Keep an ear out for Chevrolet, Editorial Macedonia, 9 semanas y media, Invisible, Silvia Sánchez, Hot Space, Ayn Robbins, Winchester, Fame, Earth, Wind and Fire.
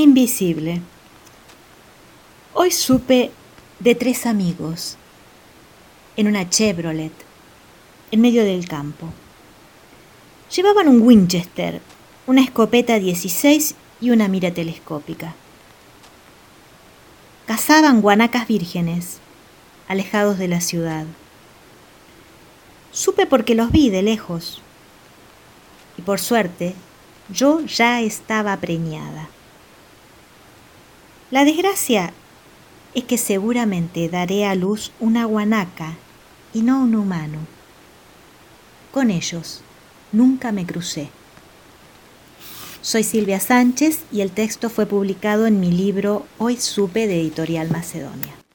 Invisible. Hoy supe de 3 amigos en una Chevrolet en medio del campo. Llevaban un Winchester, una escopeta 16 y una mira telescópica. Cazaban guanacas vírgenes, alejados de la ciudad. Supe porque los vi de lejos. Y por suerte, yo ya estaba preñada. La desgracia es que seguramente daré a luz una guanaca y no un humano. Con ellos nunca me crucé. Soy Silvia Sánchez y el texto fue publicado en mi libro Hoy supe, de Editorial Macedonia.